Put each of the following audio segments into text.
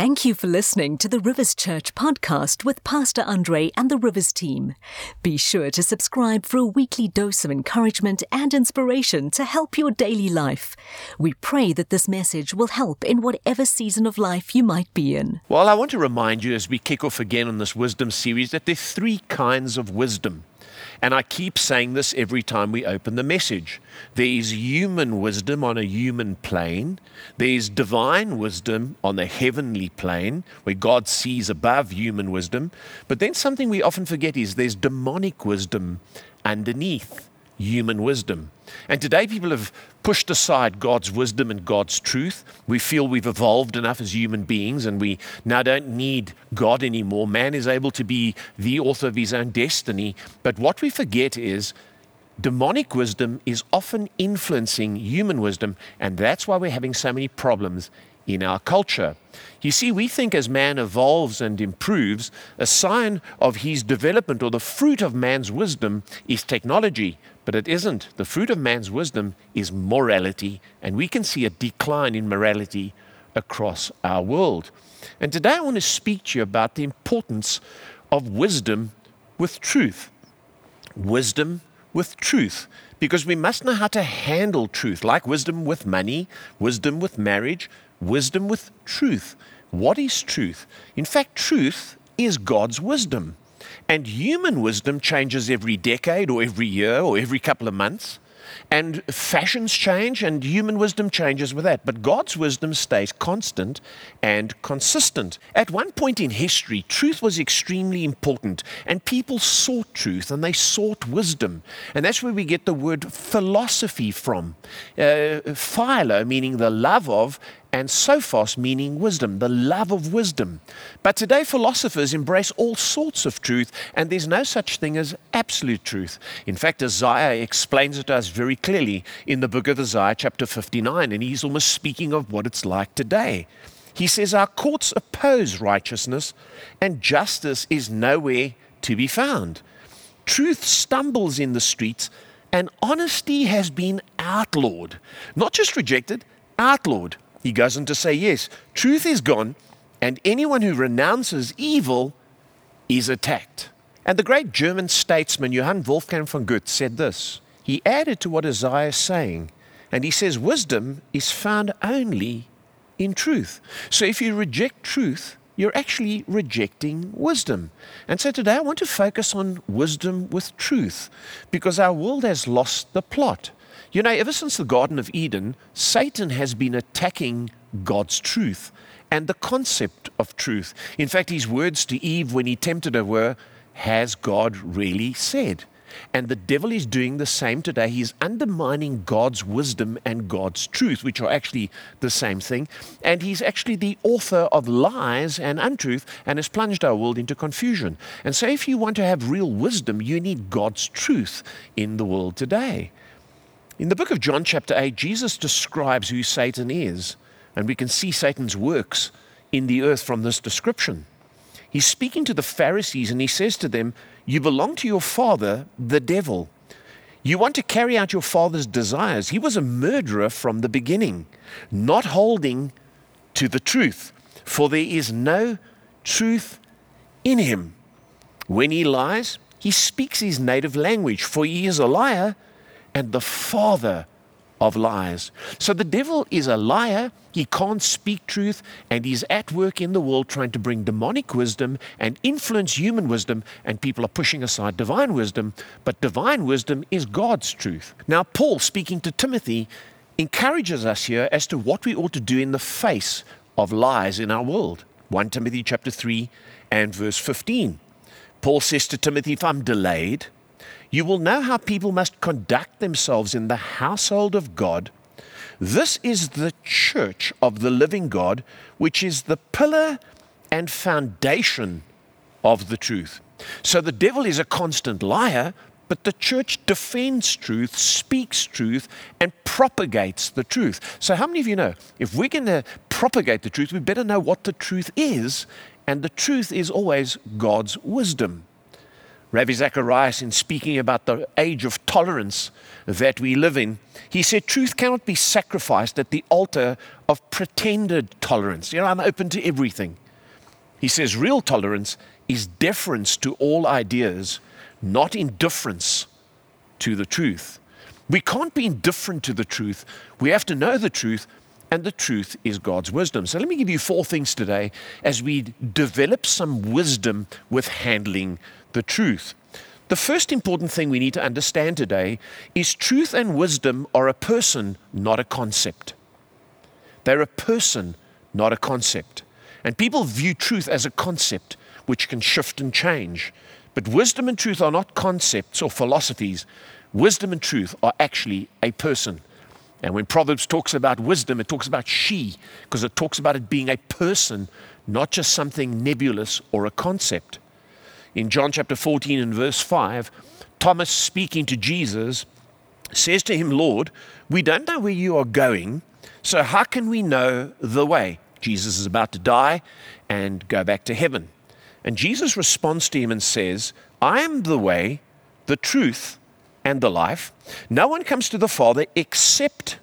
Thank you for listening to the Rivers Church podcast with Pastor Andre and the Rivers team. Be sure to subscribe for a weekly dose of encouragement and inspiration to help your daily life. We pray that this message will help in whatever season of life you might be in. Well, I want to remind you as we kick off again on this wisdom series that there are three kinds of wisdom. And I keep saying this every time we open the message. There is human wisdom on a human plane. There is divine wisdom on the heavenly plane, where God sees above human wisdom. But then something we often forget is there's demonic wisdom underneath human wisdom. And today people have pushed aside God's wisdom and God's truth. We feel we've evolved enough as human beings and we now don't need God anymore. Man is able to be the author of his own destiny. But what we forget is demonic wisdom is often influencing human wisdom, and that's why we're having so many problems in our culture. You see, we think as man evolves and improves, a sign of his development or the fruit of man's wisdom is technology, but it isn't. The fruit of man's wisdom is morality, and we can see a decline in morality across our world. And today I want to speak to you about the importance of wisdom with truth. Wisdom with truth, because we must know how to handle truth, like wisdom with money, wisdom with marriage, wisdom with truth. What is truth? In fact, truth is God's wisdom. And human wisdom changes every decade or every year or every couple of months. And fashions change and human wisdom changes with that. But God's wisdom stays constant and consistent. At one point in history, truth was extremely important. And people sought truth and they sought wisdom. And that's where we get the word philosophy from. Philo, meaning the love of, and sophos, meaning wisdom, the love of wisdom. But today, philosophers embrace all sorts of truth, and there's no such thing as absolute truth. In fact, Isaiah explains it to us very clearly in the book of Isaiah, chapter 59, and he's almost speaking of what it's like today. He says, "Our courts oppose righteousness, and justice is nowhere to be found. Truth stumbles in the streets, and honesty has been outlawed." Not just rejected, outlawed. He goes on to say, yes, truth is gone, and anyone who renounces evil is attacked. And the great German statesman Johann Wolfgang von Goethe said this. He added to what Isaiah is saying, and he says, wisdom is found only in truth. So if you reject truth, you're actually rejecting wisdom. And so today I want to focus on wisdom with truth, because our world has lost the plot. You know, ever since the Garden of Eden, Satan has been attacking God's truth and the concept of truth. In fact, his words to Eve when he tempted her were, "Has God really said?" And the devil is doing the same today. He's undermining God's wisdom and God's truth, which are actually the same thing. And he's actually the author of lies and untruth and has plunged our world into confusion. And so if you want to have real wisdom, you need God's truth in the world today. In the book of John chapter 8, Jesus describes who Satan is, and we can see Satan's works in the earth from this description. He's speaking to the Pharisees and he says to them, "You belong to your father, the devil. You want to carry out your father's desires. He was a murderer from the beginning, not holding to the truth, for there is no truth in him. When he lies, he speaks his native language, for he is a liar and the father of lies." So the devil is a liar, he can't speak truth, and he's at work in the world trying to bring demonic wisdom and influence human wisdom, and people are pushing aside divine wisdom, but divine wisdom is God's truth. Now Paul, speaking to Timothy, encourages us here as to what we ought to do in the face of lies in our world. 1 Timothy chapter 3 and verse 15. Paul says to Timothy, "If I'm delayed, you will know how people must conduct themselves in the household of God. This is the church of the living God, which is the pillar and foundation of the truth." So the devil is a constant liar, but the church defends truth, speaks truth, and propagates the truth. So how many of you know, if we're going to propagate the truth, we better know what the truth is, and the truth is always God's wisdom. Ravi Zacharias, in speaking about the age of tolerance that we live in, he said, truth cannot be sacrificed at the altar of pretended tolerance. You know, I'm open to everything. He says, real tolerance is deference to all ideas, not indifference to the truth. We can't be indifferent to the truth. We have to know the truth, and the truth is God's wisdom. So let me give you four things today as we develop some wisdom with handling the truth. The first important thing we need to understand today is truth and wisdom are a person, not a concept. They're a person, not a concept. And people view truth as a concept, which can shift and change. But wisdom and truth are not concepts or philosophies. Wisdom and truth are actually a person. And when Proverbs talks about wisdom, it talks about she, because it talks about it being a person, not just something nebulous or a concept. In John chapter 14 and verse 5, Thomas, speaking to Jesus, says to him, Lord, we don't know where you are going, so how can we know the way? Jesus is about to die and go back to heaven. And Jesus responds to him and says, I am the way, the truth, and the life. No one comes to the Father except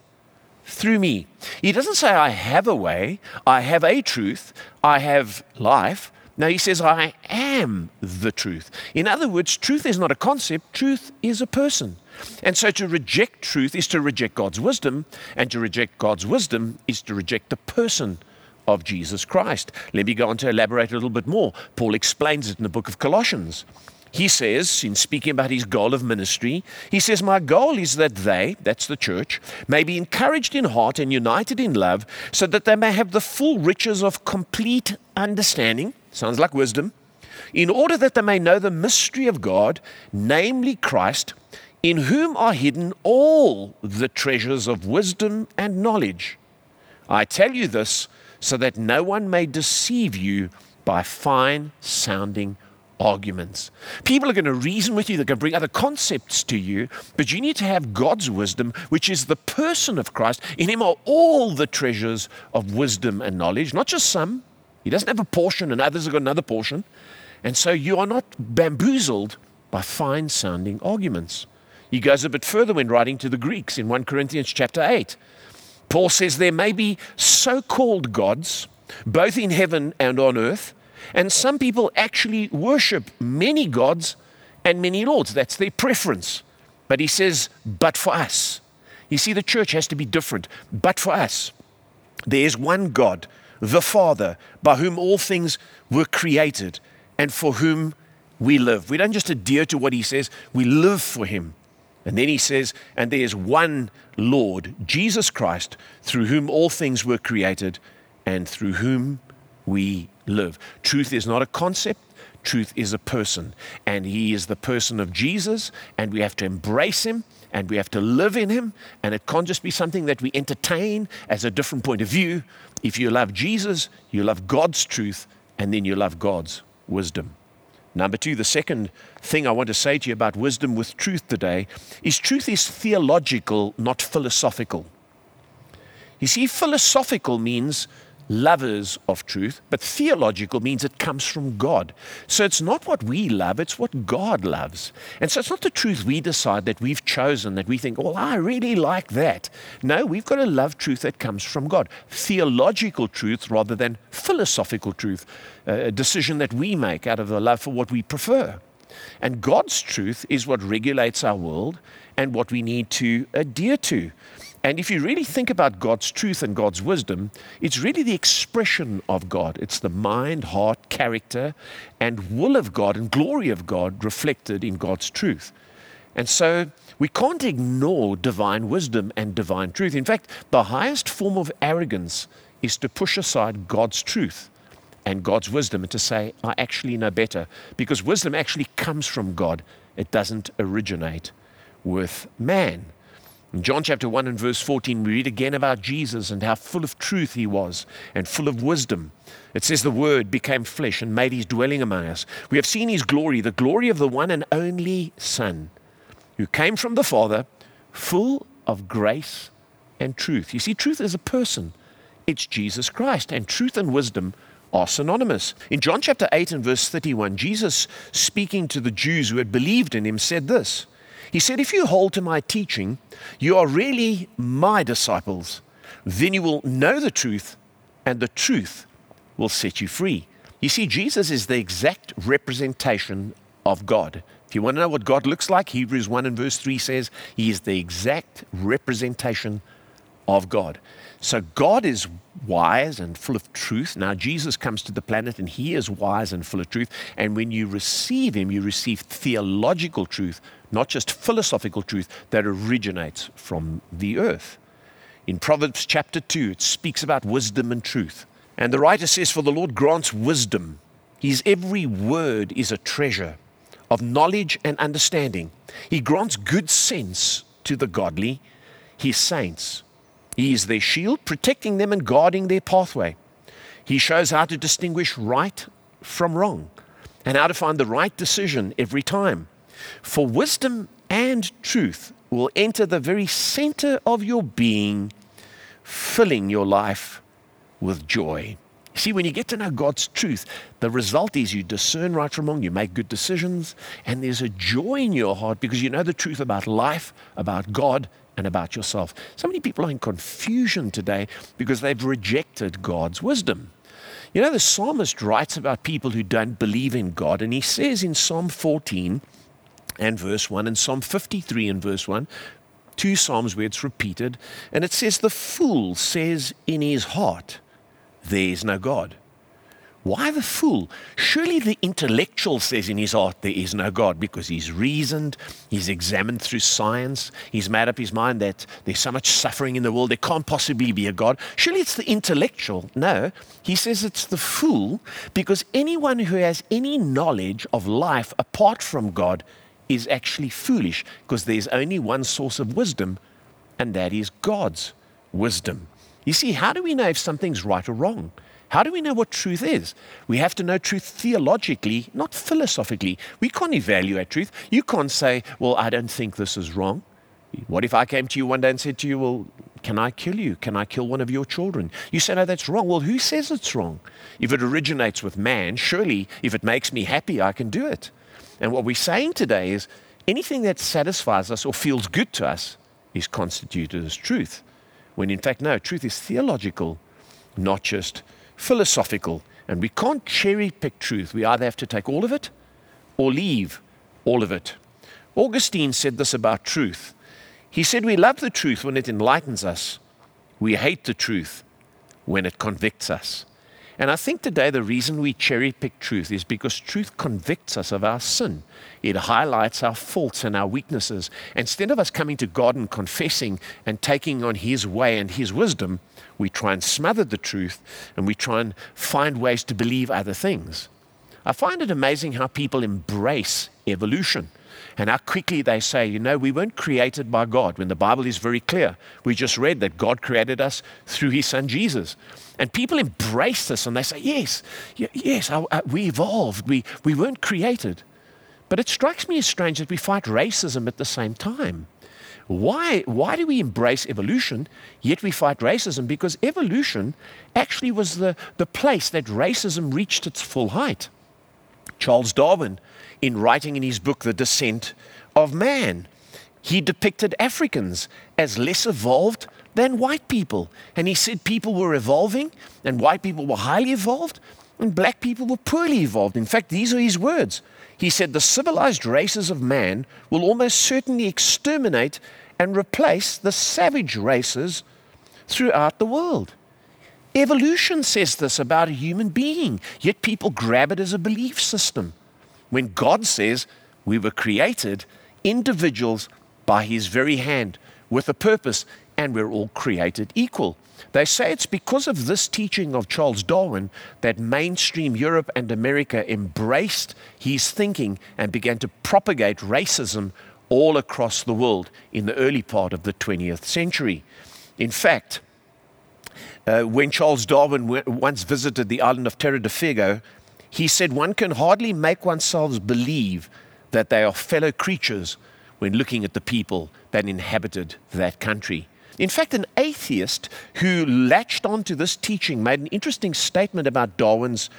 through me. He doesn't say, I have a way, I have a truth, I have life. No, he says, I am the truth. In other words, truth is not a concept, truth is a person. And so to reject truth is to reject God's wisdom, and to reject God's wisdom is to reject the person of Jesus Christ. Let me go on to elaborate a little bit more. Paul explains it in the book of Colossians. He says, in speaking about his goal of ministry, he says, my goal is that they, that's the church, may be encouraged in heart and united in love, so that they may have the full riches of complete understanding, sounds like wisdom, in order that they may know the mystery of God, namely Christ, in whom are hidden all the treasures of wisdom and knowledge. I tell you this so that no one may deceive you by fine-sounding arguments. People are going to reason with you, they're going to bring other concepts to you, but you need to have God's wisdom, which is the person of Christ. In him are all the treasures of wisdom and knowledge, not just some. He doesn't have a portion and others have got another portion. And so you are not bamboozled by fine-sounding arguments. He goes a bit further when writing to the Greeks in 1 Corinthians chapter 8. Paul says there may be so-called gods, both in heaven and on earth, and some people actually worship many gods and many lords. That's their preference. But he says, but for us. You see, the church has to be different. But for us, there is one God, the Father, by whom all things were created and for whom we live. We don't just adhere to what he says, we live for him. And then he says, and there is one Lord, Jesus Christ, through whom all things were created and through whom we live. Truth is not a concept, truth is a person, and he is the person of Jesus, and we have to embrace him, and we have to live in him, and it can't just be something that we entertain as a different point of view. If you love Jesus, you love God's truth, and then you love God's wisdom. Number two, the second thing I want to say to you about wisdom with truth today is truth is theological, not philosophical. You see, philosophical means lovers of truth, but theological means it comes from God. So it's not what we love, it's what God loves. And so it's not the truth we decide that we've chosen, that we think, well, I really like that. No, we've got to love truth that comes from God. Theological truth rather than philosophical truth, a decision that we make out of the love for what we prefer. And God's truth is what regulates our world and what we need to adhere to. And if you really think about God's truth and God's wisdom, it's really the expression of God. It's the mind, heart, character, and will of God and glory of God reflected in God's truth. And so we can't ignore divine wisdom and divine truth. In fact, the highest form of arrogance is to push aside God's truth and God's wisdom and to say, I actually know better, because wisdom actually comes from God. It doesn't originate with man. In John chapter 1 and verse 14, we read again about Jesus and how full of truth he was and full of wisdom. It says the Word became flesh and made his dwelling among us. We have seen his glory, the glory of the one and only Son, who came from the Father, full of grace and truth. You see, truth is a person. It's Jesus Christ, and truth and wisdom are synonymous. In John chapter 8 and verse 31, Jesus, speaking to the Jews who had believed in him, said this. He said, if you hold to my teaching, you are really my disciples. Then you will know the truth, and the truth will set you free. You see, Jesus is the exact representation of God. If you want to know what God looks like, Hebrews 1 and verse 3 says, he is the exact representation of God. So God is wise and full of truth. Now Jesus comes to the planet and he is wise and full of truth. And when you receive him, you receive theological truth, not just philosophical truth that originates from the earth. In Proverbs chapter 2, it speaks about wisdom and truth. And the writer says, for the Lord grants wisdom. His every word is a treasure of knowledge and understanding. He grants good sense to the godly, his saints. He is their shield, protecting them and guarding their pathway. He shows how to distinguish right from wrong and how to find the right decision every time. For wisdom and truth will enter the very center of your being, filling your life with joy. See, when you get to know God's truth, the result is you discern right from wrong, you make good decisions, and there's a joy in your heart because you know the truth about life, about God, and about yourself. So many people are in confusion today because they've rejected God's wisdom. You know, the psalmist writes about people who don't believe in God, and he says in Psalm 14 and verse 1, and Psalm 53 and verse 1, two psalms where it's repeated, and it says, the fool says in his heart, there is no God. Why the fool? Surely the intellectual says in his heart there is no God, because he's reasoned, he's examined through science, he's made up his mind that there's so much suffering in the world, there can't possibly be a God. Surely it's the intellectual. No, he says it's the fool, because anyone who has any knowledge of life apart from God is actually foolish, because there's only one source of wisdom, and that is God's wisdom. You see, how do we know if something's right or wrong? How do we know what truth is? We have to know truth theologically, not philosophically. We can't evaluate truth. You can't say, well, I don't think this is wrong. What if I came to you one day and said to you, well, can I kill you? Can I kill one of your children? You say, no, that's wrong. Well, who says it's wrong? If it originates with man, surely if it makes me happy, I can do it. And what we're saying today is anything that satisfies us or feels good to us is constituted as truth. When in fact, no, truth is theological, not just philosophical, and we can't cherry pick truth. We either have to take all of it or leave all of it. Augustine said this about truth. He said, we love the truth when it enlightens us. We hate the truth when it convicts us. And I think today the reason we cherry pick truth is because truth convicts us of our sin. It highlights our faults and our weaknesses. Instead of us coming to God and confessing and taking on his way and his wisdom, we try and smother the truth and we try and find ways to believe other things. I find it amazing how people embrace evolution and how quickly they say, you know, we weren't created by God, when the Bible is very clear. We just read that God created us through his son Jesus. And people embrace this and they say, yes, we evolved, we weren't created. But it strikes me as strange that we fight racism at the same time. Why do we embrace evolution, yet we fight racism? Because evolution actually was the place that racism reached its full height. Charles Darwin, in writing in his book, The Descent of Man, he depicted Africans as less evolved than white people. And he said people were evolving and white people were highly evolved and black people were poorly evolved. In fact, these are his words. He said, the civilized races of man will almost certainly exterminate and replace the savage races throughout the world. Evolution says this about a human being, yet people grab it as a belief system. When God says we were created individuals by his very hand with a purpose and we're all created equal. They say it's because of this teaching of Charles Darwin that mainstream Europe and America embraced his thinking and began to propagate racism all across the world in the early part of the 20th century. In fact, when Charles Darwin once visited the island of Tierra del Fuego, he said one can hardly make oneself believe that they are fellow creatures when looking at the people that inhabited that country. In fact, an atheist who latched onto this teaching made an interesting statement about Darwin's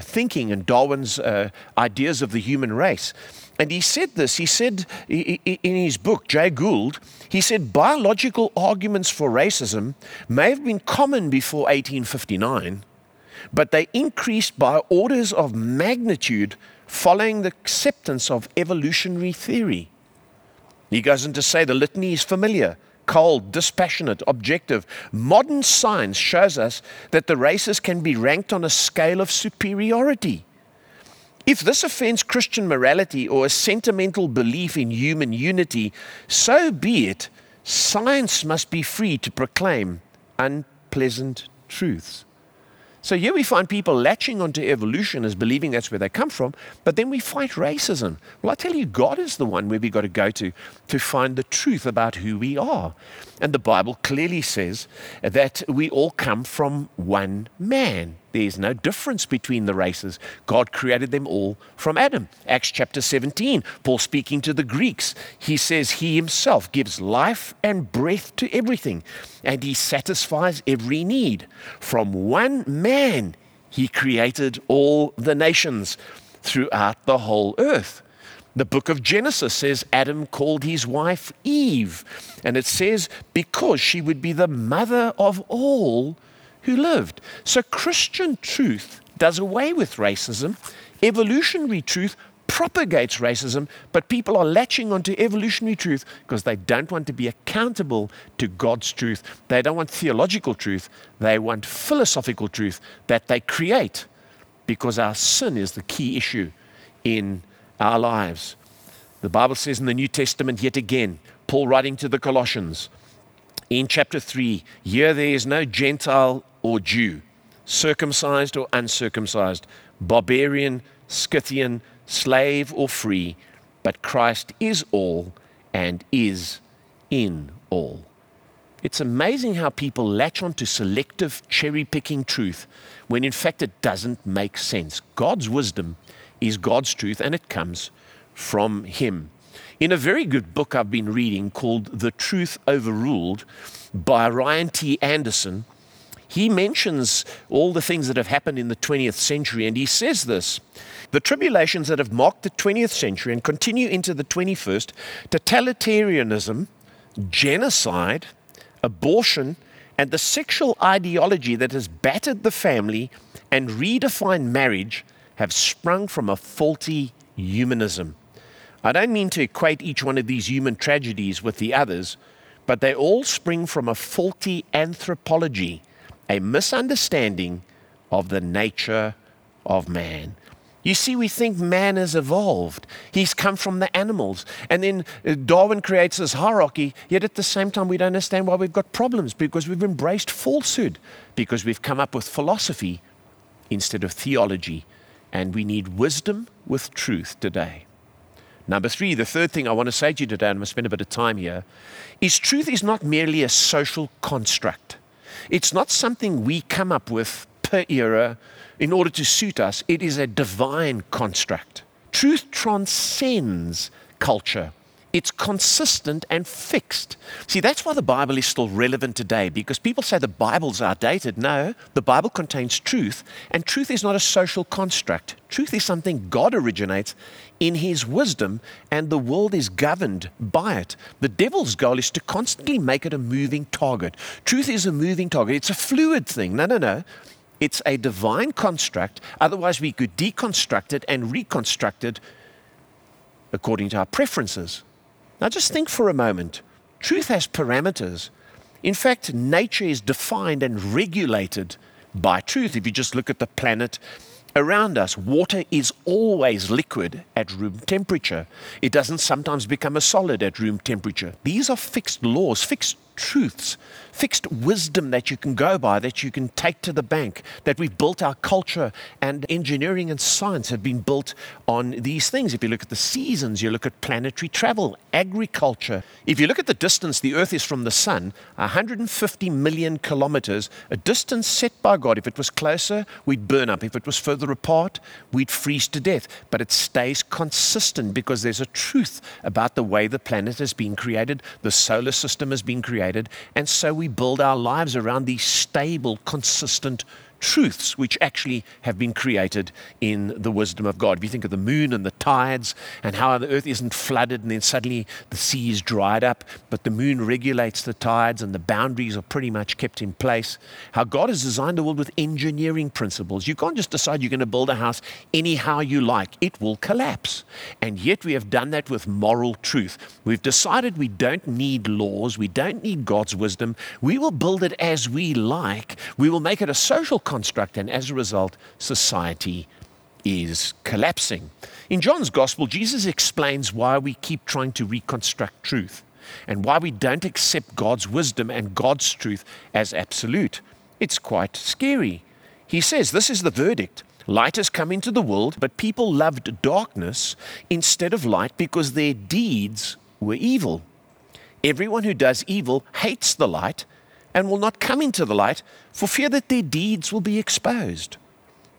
thinking and Darwin's ideas of the human race. And he said this, he said in his book, Jay Gould, he said, biological arguments for racism may have been common before 1859, but they increased by orders of magnitude following the acceptance of evolutionary theory. He goes on to say the litany is familiar, cold, dispassionate, objective. Modern science shows us that the races can be ranked on a scale of superiority. If this offends Christian morality or a sentimental belief in human unity, so be it. Science must be free to proclaim unpleasant truths. So here we find people latching onto evolution as believing that's where they come from, but then we fight racism. Well, I tell you, God is the one where we've got to go to find the truth about who we are. And the Bible clearly says that we all come from one man. There's no difference between the races. God created them all from Adam. Acts chapter 17, Paul speaking to the Greeks, he says he himself gives life and breath to everything, and he satisfies every need. From one man, he created all the nations throughout the whole earth. The book of Genesis says Adam called his wife Eve, and it says because she would be the mother of all who lived. So Christian truth does away with racism. Evolutionary truth propagates racism, but people are latching onto evolutionary truth because they don't want to be accountable to God's truth. They don't want theological truth. They want philosophical truth that they create, because our sin is the key issue in our lives. The Bible says in the New Testament yet again, Paul writing to the Colossians, in chapter 3, here there is no Gentile or Jew, circumcised or uncircumcised, barbarian, Scythian, slave or free, but Christ is all and is in all. It's amazing how people latch on to selective cherry-picking truth when in fact it doesn't make sense. God's wisdom is God's truth, and it comes from Him. In a very good book I've been reading called The Truth Overruled by Ryan T. Anderson, he mentions all the things that have happened in the 20th century, and he says this: the tribulations that have marked the 20th century and continue into the 21st, totalitarianism, genocide, abortion, and the sexual ideology that has battered the family and redefined marriage have sprung from a faulty humanism. I don't mean to equate each one of these human tragedies with the others, but they all spring from a faulty anthropology, a misunderstanding of the nature of man. You see, we think man has evolved. He's come from the animals. And then Darwin creates this hierarchy, yet at the same time we don't understand why we've got problems, because we've embraced falsehood, because we've come up with philosophy instead of theology. And we need wisdom with truth today. Number three, the third thing I want to say to you today, and I'm going to spend a bit of time here, is truth is not merely a social construct. It's not something we come up with per era in order to suit us. It is a divine construct. Truth transcends culture. It's consistent and fixed. See, that's why the Bible is still relevant today, because people say the Bible's outdated. No, the Bible contains truth, and truth is not a social construct. Truth is something God originates in His wisdom, and the world is governed by it. The devil's goal is to constantly make it a moving target. Truth is a moving target. It's a fluid thing. No. It's a divine construct. Otherwise, we could deconstruct it and reconstruct it according to our preferences. Now just think for a moment. Truth has parameters. In fact, nature is defined and regulated by truth. If you just look at the planet around us, water is always liquid at room temperature. It doesn't sometimes become a solid at room temperature. These are fixed laws, fixed truths, fixed wisdom that you can go by, that you can take to the bank, that we've built our culture and engineering and science have been built on these things. If you look at the seasons, you look at planetary travel, agriculture. If you look at the distance the Earth is from the Sun, 150 million kilometers, a distance set by God. If it was closer, we'd burn up. If it was further the report, we'd freeze to death. But it stays consistent because there's a truth about the way the planet has been created, the solar system has been created, and so we build our lives around these stable, consistent truths which actually have been created in the wisdom of God. If you think of the moon and the tides and how the earth isn't flooded and then suddenly the sea is dried up, but the moon regulates the tides and the boundaries are pretty much kept in place. How God has designed the world with engineering principles. You can't just decide you're going to build a house anyhow you like. It will collapse. And yet we have done that with moral truth. We've decided we don't need laws. We don't need God's wisdom. We will build it as we like. We will make it a social construct, and as a result, society is collapsing. In John's Gospel, Jesus explains why we keep trying to reconstruct truth and why we don't accept God's wisdom and God's truth as absolute. It's quite scary. He says, this is the verdict. Light has come into the world, but people loved darkness instead of light because their deeds were evil. Everyone who does evil hates the light and will not come into the light for fear that their deeds will be exposed.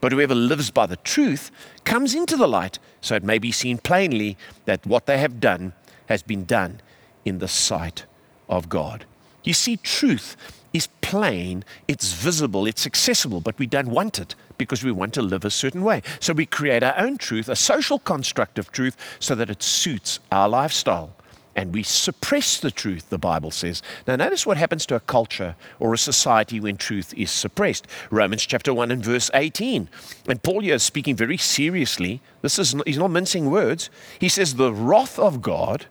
But whoever lives by the truth comes into the light, so it may be seen plainly that what they have done has been done in the sight of God. You see, truth is plain, it's visible, it's accessible, but we don't want it because we want to live a certain way. So we create our own truth, a social construct of truth, so that it suits our lifestyle. And we suppress the truth, the Bible says. Now notice what happens to a culture or a society when truth is suppressed. Romans chapter 1 and verse 18. And Paul here is speaking very seriously. He's not mincing words. He says, the wrath of God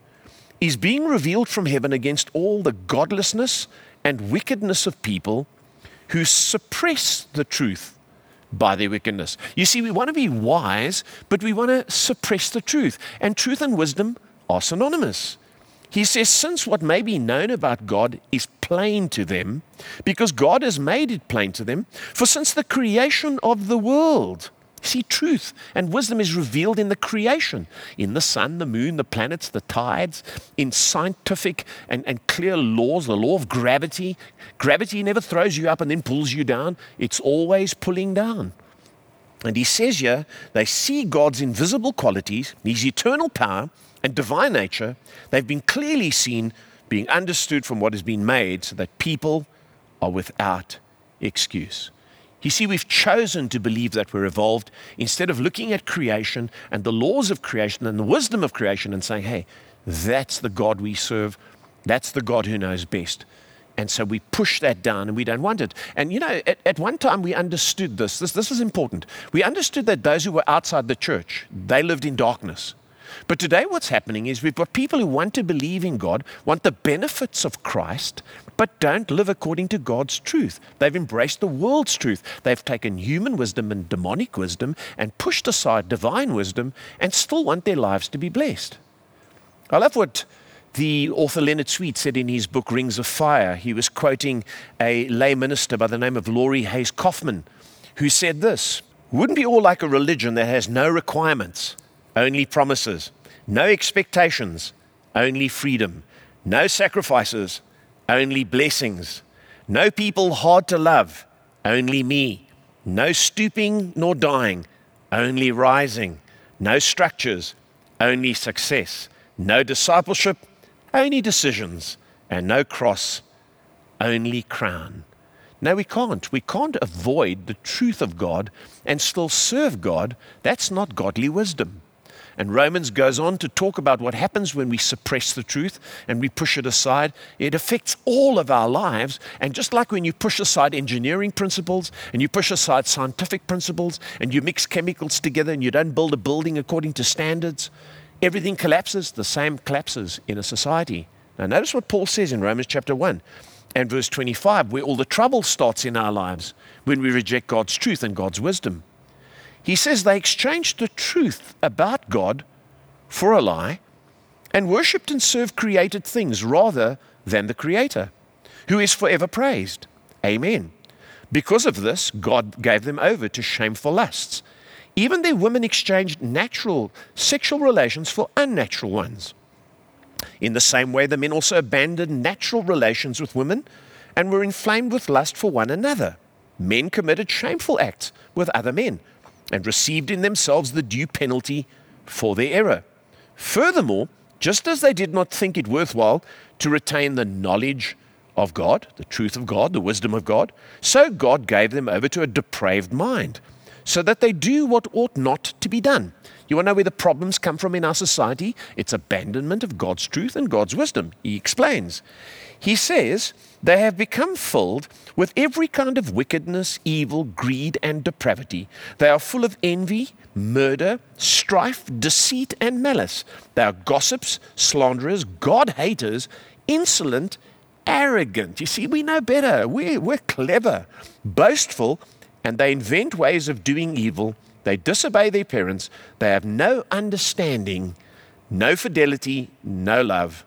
is being revealed from heaven against all the godlessness and wickedness of people who suppress the truth by their wickedness. You see, we want to be wise, but we want to suppress the truth. And truth and wisdom are synonymous. He says, since what may be known about God is plain to them, because God has made it plain to them, for since the creation of the world, see, truth and wisdom is revealed in the creation, in the sun, the moon, the planets, the tides, in scientific and clear laws, the law of gravity. Gravity never throws you up and then pulls you down. It's always pulling down. And he says here, they see God's invisible qualities, his eternal power, and divine nature, they've been clearly seen, being understood from what has been made, so that people are without excuse. You see, we've chosen to believe that we're evolved instead of looking at creation and the laws of creation and the wisdom of creation and saying, hey, that's the God we serve. That's the God who knows best. And so we push that down and we don't want it. And you know, at one time we understood this is important. We understood that those who were outside the church, they lived in darkness. But today what's happening is we've got people who want to believe in God, want the benefits of Christ, but don't live according to God's truth. They've embraced the world's truth. They've taken human wisdom and demonic wisdom and pushed aside divine wisdom and still want their lives to be blessed. I love what the author Leonard Sweet said in his book, Rings of Fire. He was quoting a lay minister by the name of Laurie Hayes Kaufman, who said this, wouldn't we all like a religion that has no requirements? Only promises, no expectations, only freedom, no sacrifices, only blessings, no people hard to love, only me, no stooping nor dying, only rising, no structures, only success, no discipleship, only decisions, and no cross, only crown. No, we can't. We can't avoid the truth of God and still serve God. That's not godly wisdom. And Romans goes on to talk about what happens when we suppress the truth and we push it aside. It affects all of our lives. And just like when you push aside engineering principles and you push aside scientific principles and you mix chemicals together and you don't build a building according to standards, everything collapses. The same collapses in a society. Now notice what Paul says in Romans chapter 1 and verse 25, where all the trouble starts in our lives when we reject God's truth and God's wisdom. He says they exchanged the truth about God for a lie and worshipped and served created things rather than the Creator, who is forever praised. Amen. Because of this, God gave them over to shameful lusts. Even their women exchanged natural sexual relations for unnatural ones. In the same way, the men also abandoned natural relations with women and were inflamed with lust for one another. Men committed shameful acts with other men and received in themselves the due penalty for their error. Furthermore, just as they did not think it worthwhile to retain the knowledge of God, the truth of God, the wisdom of God, so God gave them over to a depraved mind, so that they do what ought not to be done. You want to know where the problems come from in our society? It's abandonment of God's truth and God's wisdom. He explains. He says, they have become filled with every kind of wickedness, evil, greed, and depravity. They are full of envy, murder, strife, deceit, and malice. They are gossips, slanderers, God-haters, insolent, arrogant. You see, we know better. We're clever, boastful, and they invent ways of doing evil. They disobey their parents. They have no understanding, no fidelity, no love,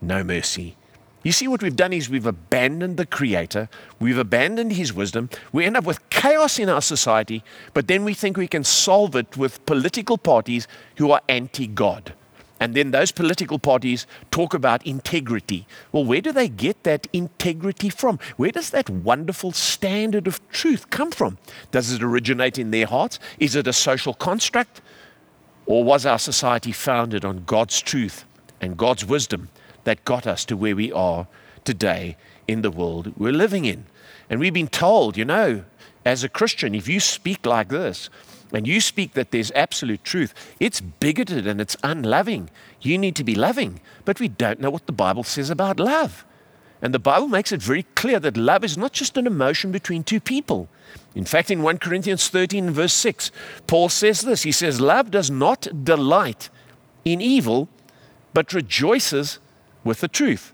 no mercy. You see, what we've done is we've abandoned the Creator. We've abandoned His wisdom. We end up with chaos in our society, but then we think we can solve it with political parties who are anti-God. And then those political parties talk about integrity. Well, where do they get that integrity from? Where does that wonderful standard of truth come from? Does it originate in their hearts? Is it a social construct? Or was our society founded on God's truth and God's wisdom that got us to where we are today in the world we're living in? And we've been told, you know, as a Christian, if you speak like this, and you speak that there's absolute truth, it's bigoted and it's unloving. You need to be loving. But we don't know what the Bible says about love. And the Bible makes it very clear that love is not just an emotion between two people. In fact, in 1 Corinthians 13, verse 6, Paul says this. He says, love does not delight in evil, but rejoices with the truth.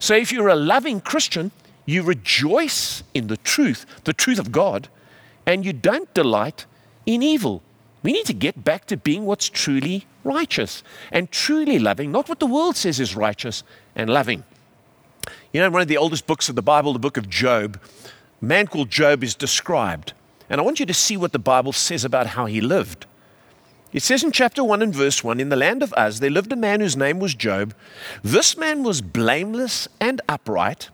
So if you're a loving Christian, you rejoice in the truth of God, and you don't delight in evil. We need to get back to being what's truly righteous and truly loving, not what the world says is righteous and loving. You know, one of the oldest books of the Bible, the book of Job, a man called Job is described. And I want you to see what the Bible says about how he lived. It says in chapter 1 and verse 1, in the land of Uz, there lived a man whose name was Job. This man was blameless and upright.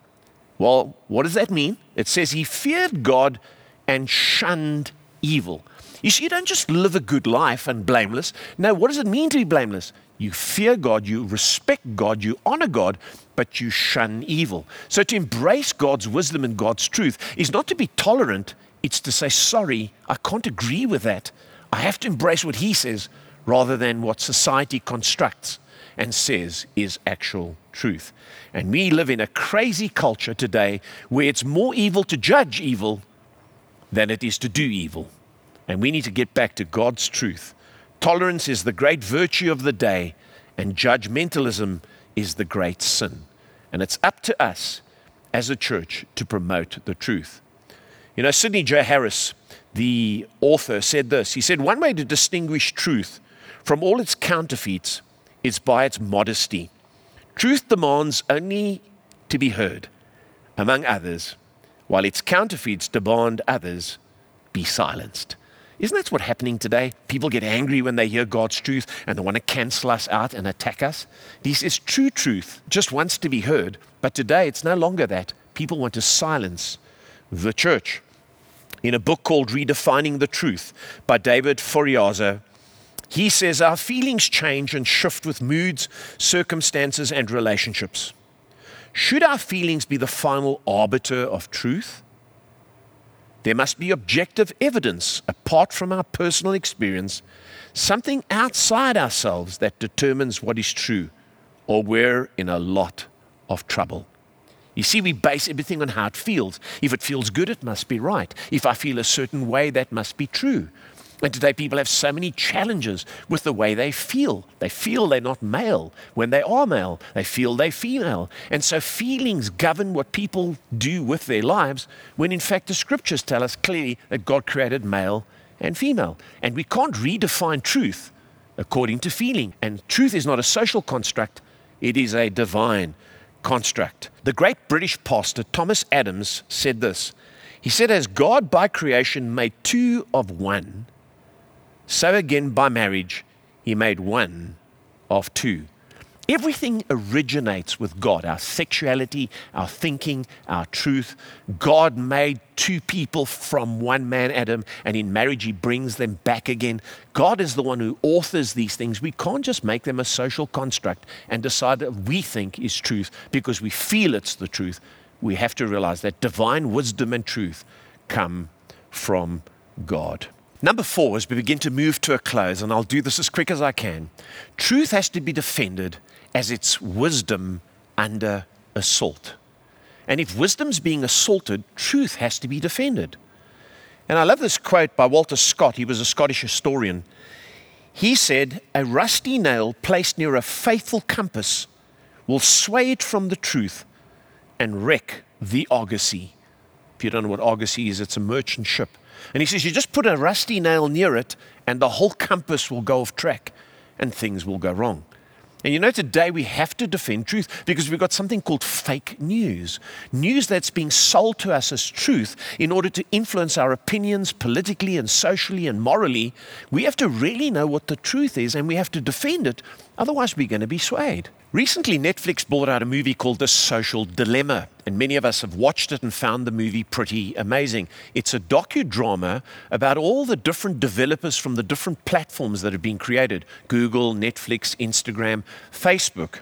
Well, what does that mean? It says he feared God and shunned evil. You see, you don't just live a good life and blameless. No, what does it mean to be blameless? You fear God, you respect God, you honor God, but you shun evil. So to embrace God's wisdom and God's truth is not to be tolerant. It's to say, sorry, I can't agree with that. I have to embrace what He says rather than what society constructs and says is actual truth. And we live in a crazy culture today where it's more evil to judge evil than it is to do evil. And we need to get back to God's truth. Tolerance is the great virtue of the day, and judgmentalism is the great sin. And it's up to us as a church to promote the truth. You know, Sidney J. Harris, the author, said this. He said, one way to distinguish truth from all its counterfeits is by its modesty. Truth demands only to be heard, among others, while its counterfeits demand others be silenced. Isn't that what's happening today? People get angry when they hear God's truth and they want to cancel us out and attack us. This is true truth, just wants to be heard. But today it's no longer that. People want to silence the church. In a book called Redefining the Truth by David Foriazo, he says, our feelings change and shift with moods, circumstances, and relationships. Should our feelings be the final arbiter of truth? There must be objective evidence, apart from our personal experience, something outside ourselves that determines what is true, or we're in a lot of trouble. You see, we base everything on how it feels. If it feels good, it must be right. If I feel a certain way, that must be true. And today people have so many challenges with the way they feel. They feel they're not male when they are male. They feel they're female. And so feelings govern what people do with their lives when in fact the scriptures tell us clearly that God created male and female. And we can't redefine truth according to feeling. And truth is not a social construct. It is a divine construct. The great British pastor Thomas Adams said this. He said, as God by creation made two of one, so again, by marriage, He made one of two. Everything originates with God, our sexuality, our thinking, our truth. God made two people from one man, Adam, and in marriage he brings them back again. God is the one who authors these things. We can't just make them a social construct and decide that we think is truth because we feel it's the truth. We have to realize that divine wisdom and truth come from God. Number four, as we begin to move to a close, and I'll do this as quick as I can, truth has to be defended as its wisdom under assault. And if wisdom's being assaulted, truth has to be defended. And I love this quote by Walter Scott. He was a Scottish historian. He said, "A rusty nail placed near a faithful compass will sway it from the truth and wreck the argosy." If you don't know what argosy is, it's a merchant ship. And he says, you just put a rusty nail near it and the whole compass will go off track and things will go wrong. And you know, today we have to defend truth because we've got something called fake news. News that's being sold to us as truth in order to influence our opinions politically and socially and morally. We have to really know what the truth is and we have to defend it. Otherwise, we're going to be swayed. Recently, Netflix brought out a movie called The Social Dilemma, and many of us have watched it and found the movie pretty amazing. It's a docudrama about all the different developers from the different platforms that have been created: Google, Netflix, Instagram, Facebook.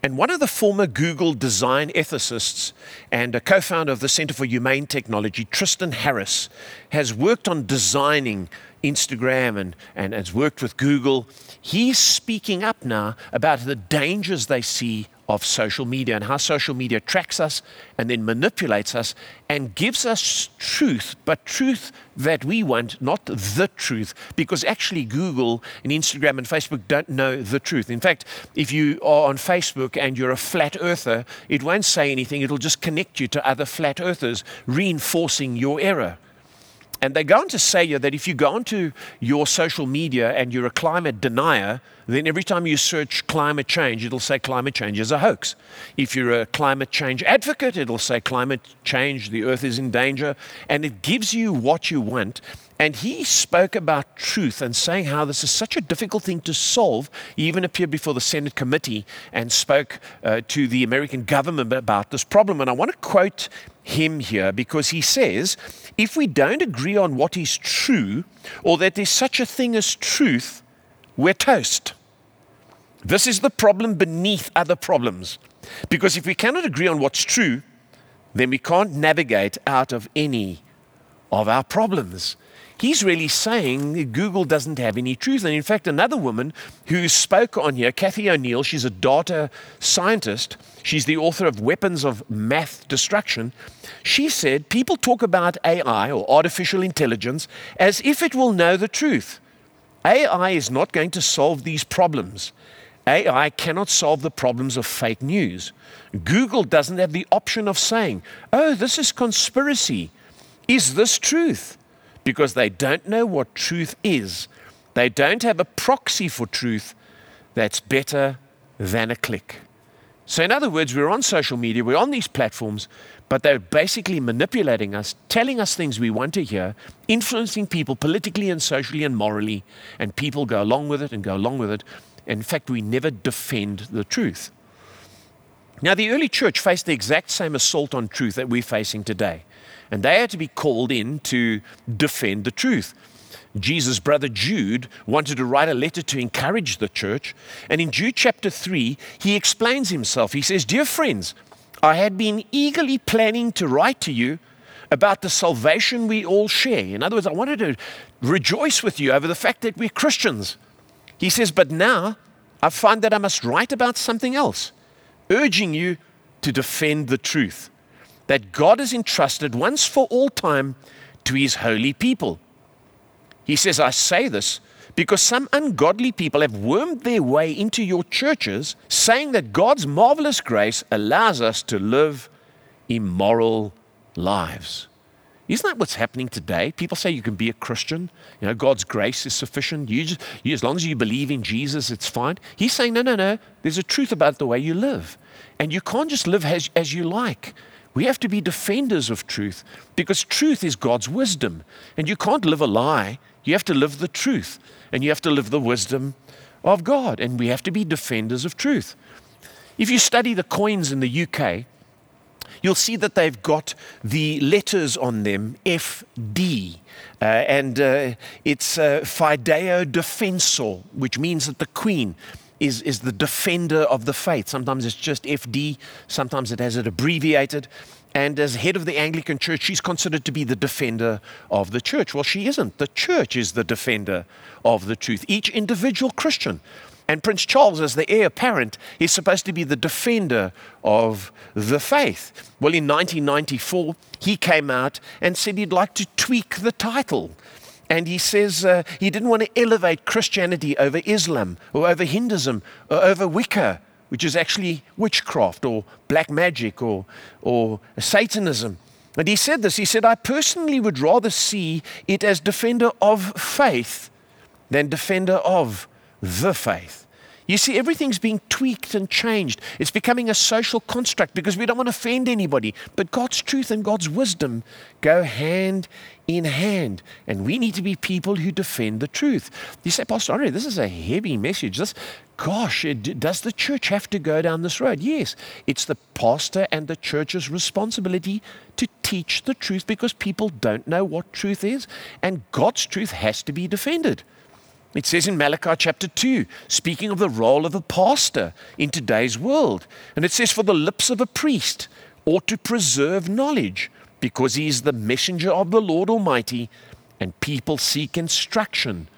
And one of the former Google design ethicists and a co-founder of the Center for Humane Technology, Tristan Harris, has worked on designing Instagram and has worked with Google. He's speaking up now about the dangers they see of social media and how social media tracks us and then manipulates us and gives us truth, but truth that we want, not the truth, because actually Google and Instagram and Facebook don't know the truth. In fact, if you are on Facebook and you're a flat earther, it won't say anything. It'll just connect you to other flat earthers, reinforcing your error. And they're going to say that if you go onto your social media and you're a climate denier, then every time you search climate change, it'll say climate change is a hoax. If you're a climate change advocate, it'll say climate change, the earth is in danger, and it gives you what you want. And he spoke about truth and saying how this is such a difficult thing to solve. He even appeared before the Senate committee and spoke to the American government about this problem. And I want to quote him here because he says, if we don't agree on what is true or that there's such a thing as truth, we're toast. This is the problem beneath other problems. Because if we cannot agree on what's true, then we can't navigate out of any of our problems. He's really saying that Google doesn't have any truth. And in fact, another woman who spoke on here, Kathy O'Neill, she's a data scientist. She's the author of Weapons of Math Destruction. She said, people talk about AI or artificial intelligence as if it will know the truth. AI is not going to solve these problems. AI cannot solve the problems of fake news. Google doesn't have the option of saying, oh, this is conspiracy. Is this truth? Because they don't know what truth is. They don't have a proxy for truth that's better than a click. So in other words, we're on social media, we're on these platforms, but they're basically manipulating us, telling us things we want to hear, influencing people politically and socially and morally, and people go along with it and go along with it. And in fact, we never defend the truth. Now, the early church faced the exact same assault on truth that we're facing today. And they had to be called in to defend the truth. Jesus' brother Jude wanted to write a letter to encourage the church. And in Jude chapter 3, he explains himself. He says, "Dear friends, I had been eagerly planning to write to you about the salvation we all share." In other words, I wanted to rejoice with you over the fact that we're Christians. He says, "But now I find that I must write about something else, urging you to defend the truth that God has entrusted once for all time to his holy people." He says, "I say this because some ungodly people have wormed their way into your churches, saying that God's marvelous grace allows us to live immoral lives." Isn't that what's happening today? People say you can be a Christian. You know, God's grace is sufficient. You as long as you believe in Jesus, it's fine. He's saying, no, no, no. There's a truth about the way you live. And you can't just live as you like. We have to be defenders of truth because truth is God's wisdom. And you can't live a lie. You have to live the truth and you have to live the wisdom of God. And we have to be defenders of truth. If you study the coins in the UK, you'll see that they've got the letters on them, FD, and it's Fideo Defensor, which means that the Queen is the defender of the faith. Sometimes it's just FD, sometimes it has it abbreviated. And as head of the Anglican Church, she's considered to be the defender of the church. Well, she isn't. The church is the defender of the truth, each individual Christian. And Prince Charles, as the heir apparent, is supposed to be the defender of the faith. Well, in 1994, he came out and said he'd like to tweak the title. And he says he didn't want to elevate Christianity over Islam or over Hinduism or over Wicca, which is actually witchcraft or black magic or Satanism. And he said this, he said, "I personally would rather see it as defender of faith than defender of the faith." You see, everything's being tweaked and changed. It's becoming a social construct because we don't want to offend anybody. But God's truth and God's wisdom go hand in hand. And we need to be people who defend the truth. You say, "Pastor Andre, this is a heavy message. Does the church have to go down this road?" Yes, it's the pastor and the church's responsibility to teach the truth because people don't know what truth is, and God's truth has to be defended. It says in Malachi chapter 2, speaking of the role of a pastor in today's world, and it says, "For the lips of a priest ought to preserve knowledge, because he is the messenger of the Lord Almighty, and people seek instruction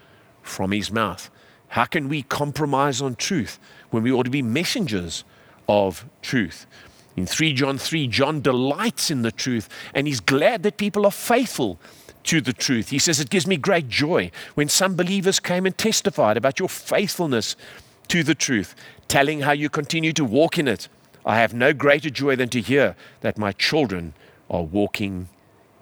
from his mouth." How can we compromise on truth when we ought to be messengers of truth? In 3 John 3, John delights in the truth, and he's glad that people are faithful to the truth. He says, "It gives me great joy when some believers came and testified about your faithfulness to the truth, telling how you continue to walk in it. I have no greater joy than to hear that my children are walking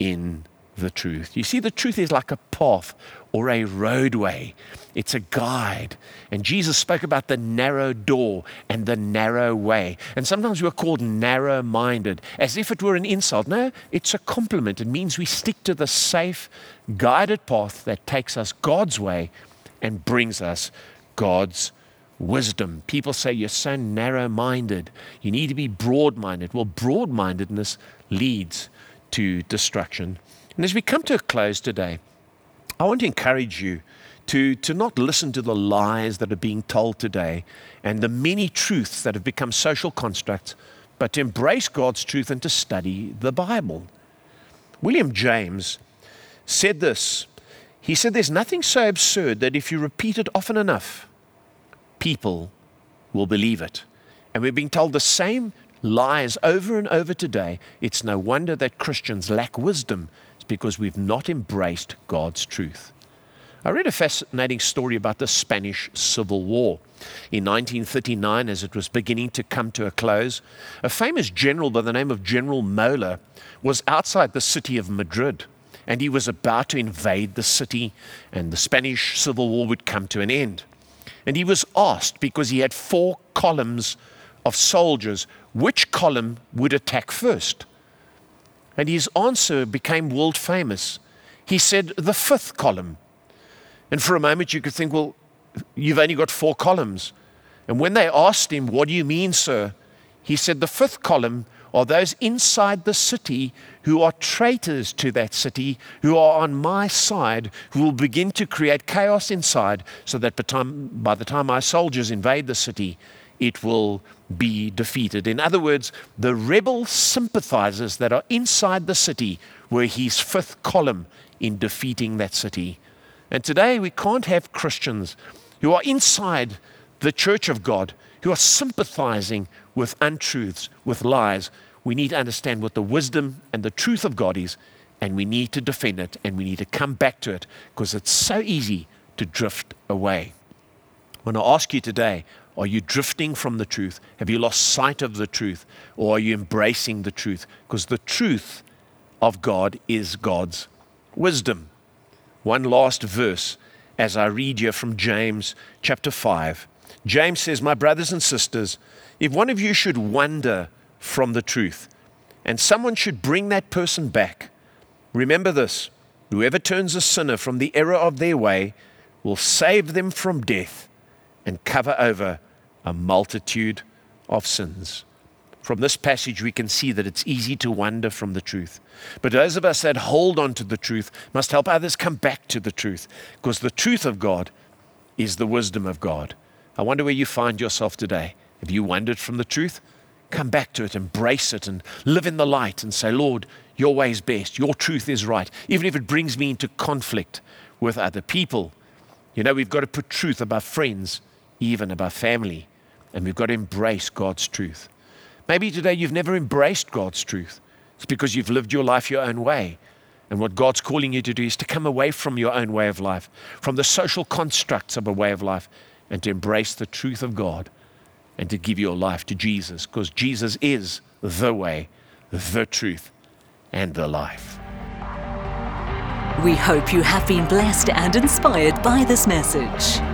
in the truth." You see, the truth is like a path or a roadway. It's a guide. And Jesus spoke about the narrow door and the narrow way. And sometimes we're called narrow-minded, as if it were an insult. No, it's a compliment. It means we stick to the safe, guided path that takes us God's way and brings us God's wisdom. People say, "You're so narrow-minded. You need to be broad-minded." Well, broad-mindedness leads to destruction. And as we come to a close today, I want to encourage you to not listen to the lies that are being told today and the many truths that have become social constructs, but to embrace God's truth and to study the Bible. William James said this. He said, "There's nothing so absurd that if you repeat it often enough, people will believe it." And we're being told the same lies over and over today. It's no wonder that Christians lack wisdom. It's because we've not embraced God's truth. I read a fascinating story about the Spanish Civil War. In 1939, as it was beginning to come to a close, a famous general by the name of General Mola was outside the city of Madrid, and he was about to invade the city, and the Spanish Civil War would come to an end. And he was asked, because he had 4 columns of soldiers, which column would attack first. And his answer became world famous. He said, "The 5th column." And for a moment you could think, well, you've only got 4 columns. And when they asked him, "What do you mean, sir?" he said, "The 5th column are those inside the city who are traitors to that city, who are on my side, who will begin to create chaos inside, so that by the time my soldiers invade the city, it will be defeated." In other words, the rebel sympathizers that are inside the city were his 5th column in defeating that city. And today we can't have Christians who are inside the church of God, who are sympathizing with untruths, with lies. We need to understand what the wisdom and the truth of God is, and we need to defend it, and we need to come back to it, because it's so easy to drift away. When I ask you today, are you drifting from the truth? Have you lost sight of the truth? Or are you embracing the truth? Because the truth of God is God's wisdom. One last verse as I read here from James chapter 5. James says, "My brothers and sisters, if one of you should wander from the truth, and someone should bring that person back, remember this, whoever turns a sinner from the error of their way will save them from death and cover over a multitude of sins. From this passage, we can see that it's easy to wander from the truth. But those of us that hold on to the truth must help others come back to the truth, because the truth of God is the wisdom of God. I wonder where you find yourself today. Have you wandered from the truth? Come back to it, embrace it, and live in the light and say, Lord, your way is best, your truth is right, even if it brings me into conflict with other people. You know, we've got to put truth above friends, even above family, and we've got to embrace God's truth. Maybe today you've never embraced God's truth. It's because you've lived your life your own way. And what God's calling you to do is to come away from your own way of life, from the social constructs of a way of life, and to embrace the truth of God and to give your life to Jesus, because Jesus is the way, the truth, and the life. We hope you have been blessed and inspired by this message.